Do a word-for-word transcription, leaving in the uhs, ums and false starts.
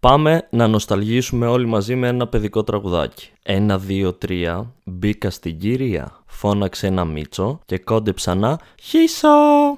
Πάμε να νοσταλγήσουμε όλοι μαζί με ένα παιδικό τραγουδάκι. Ένα, δύο, τρία, μπήκα στην κυρία. Φώναξε ένα Μίτσο και κόντεψα να χύσω.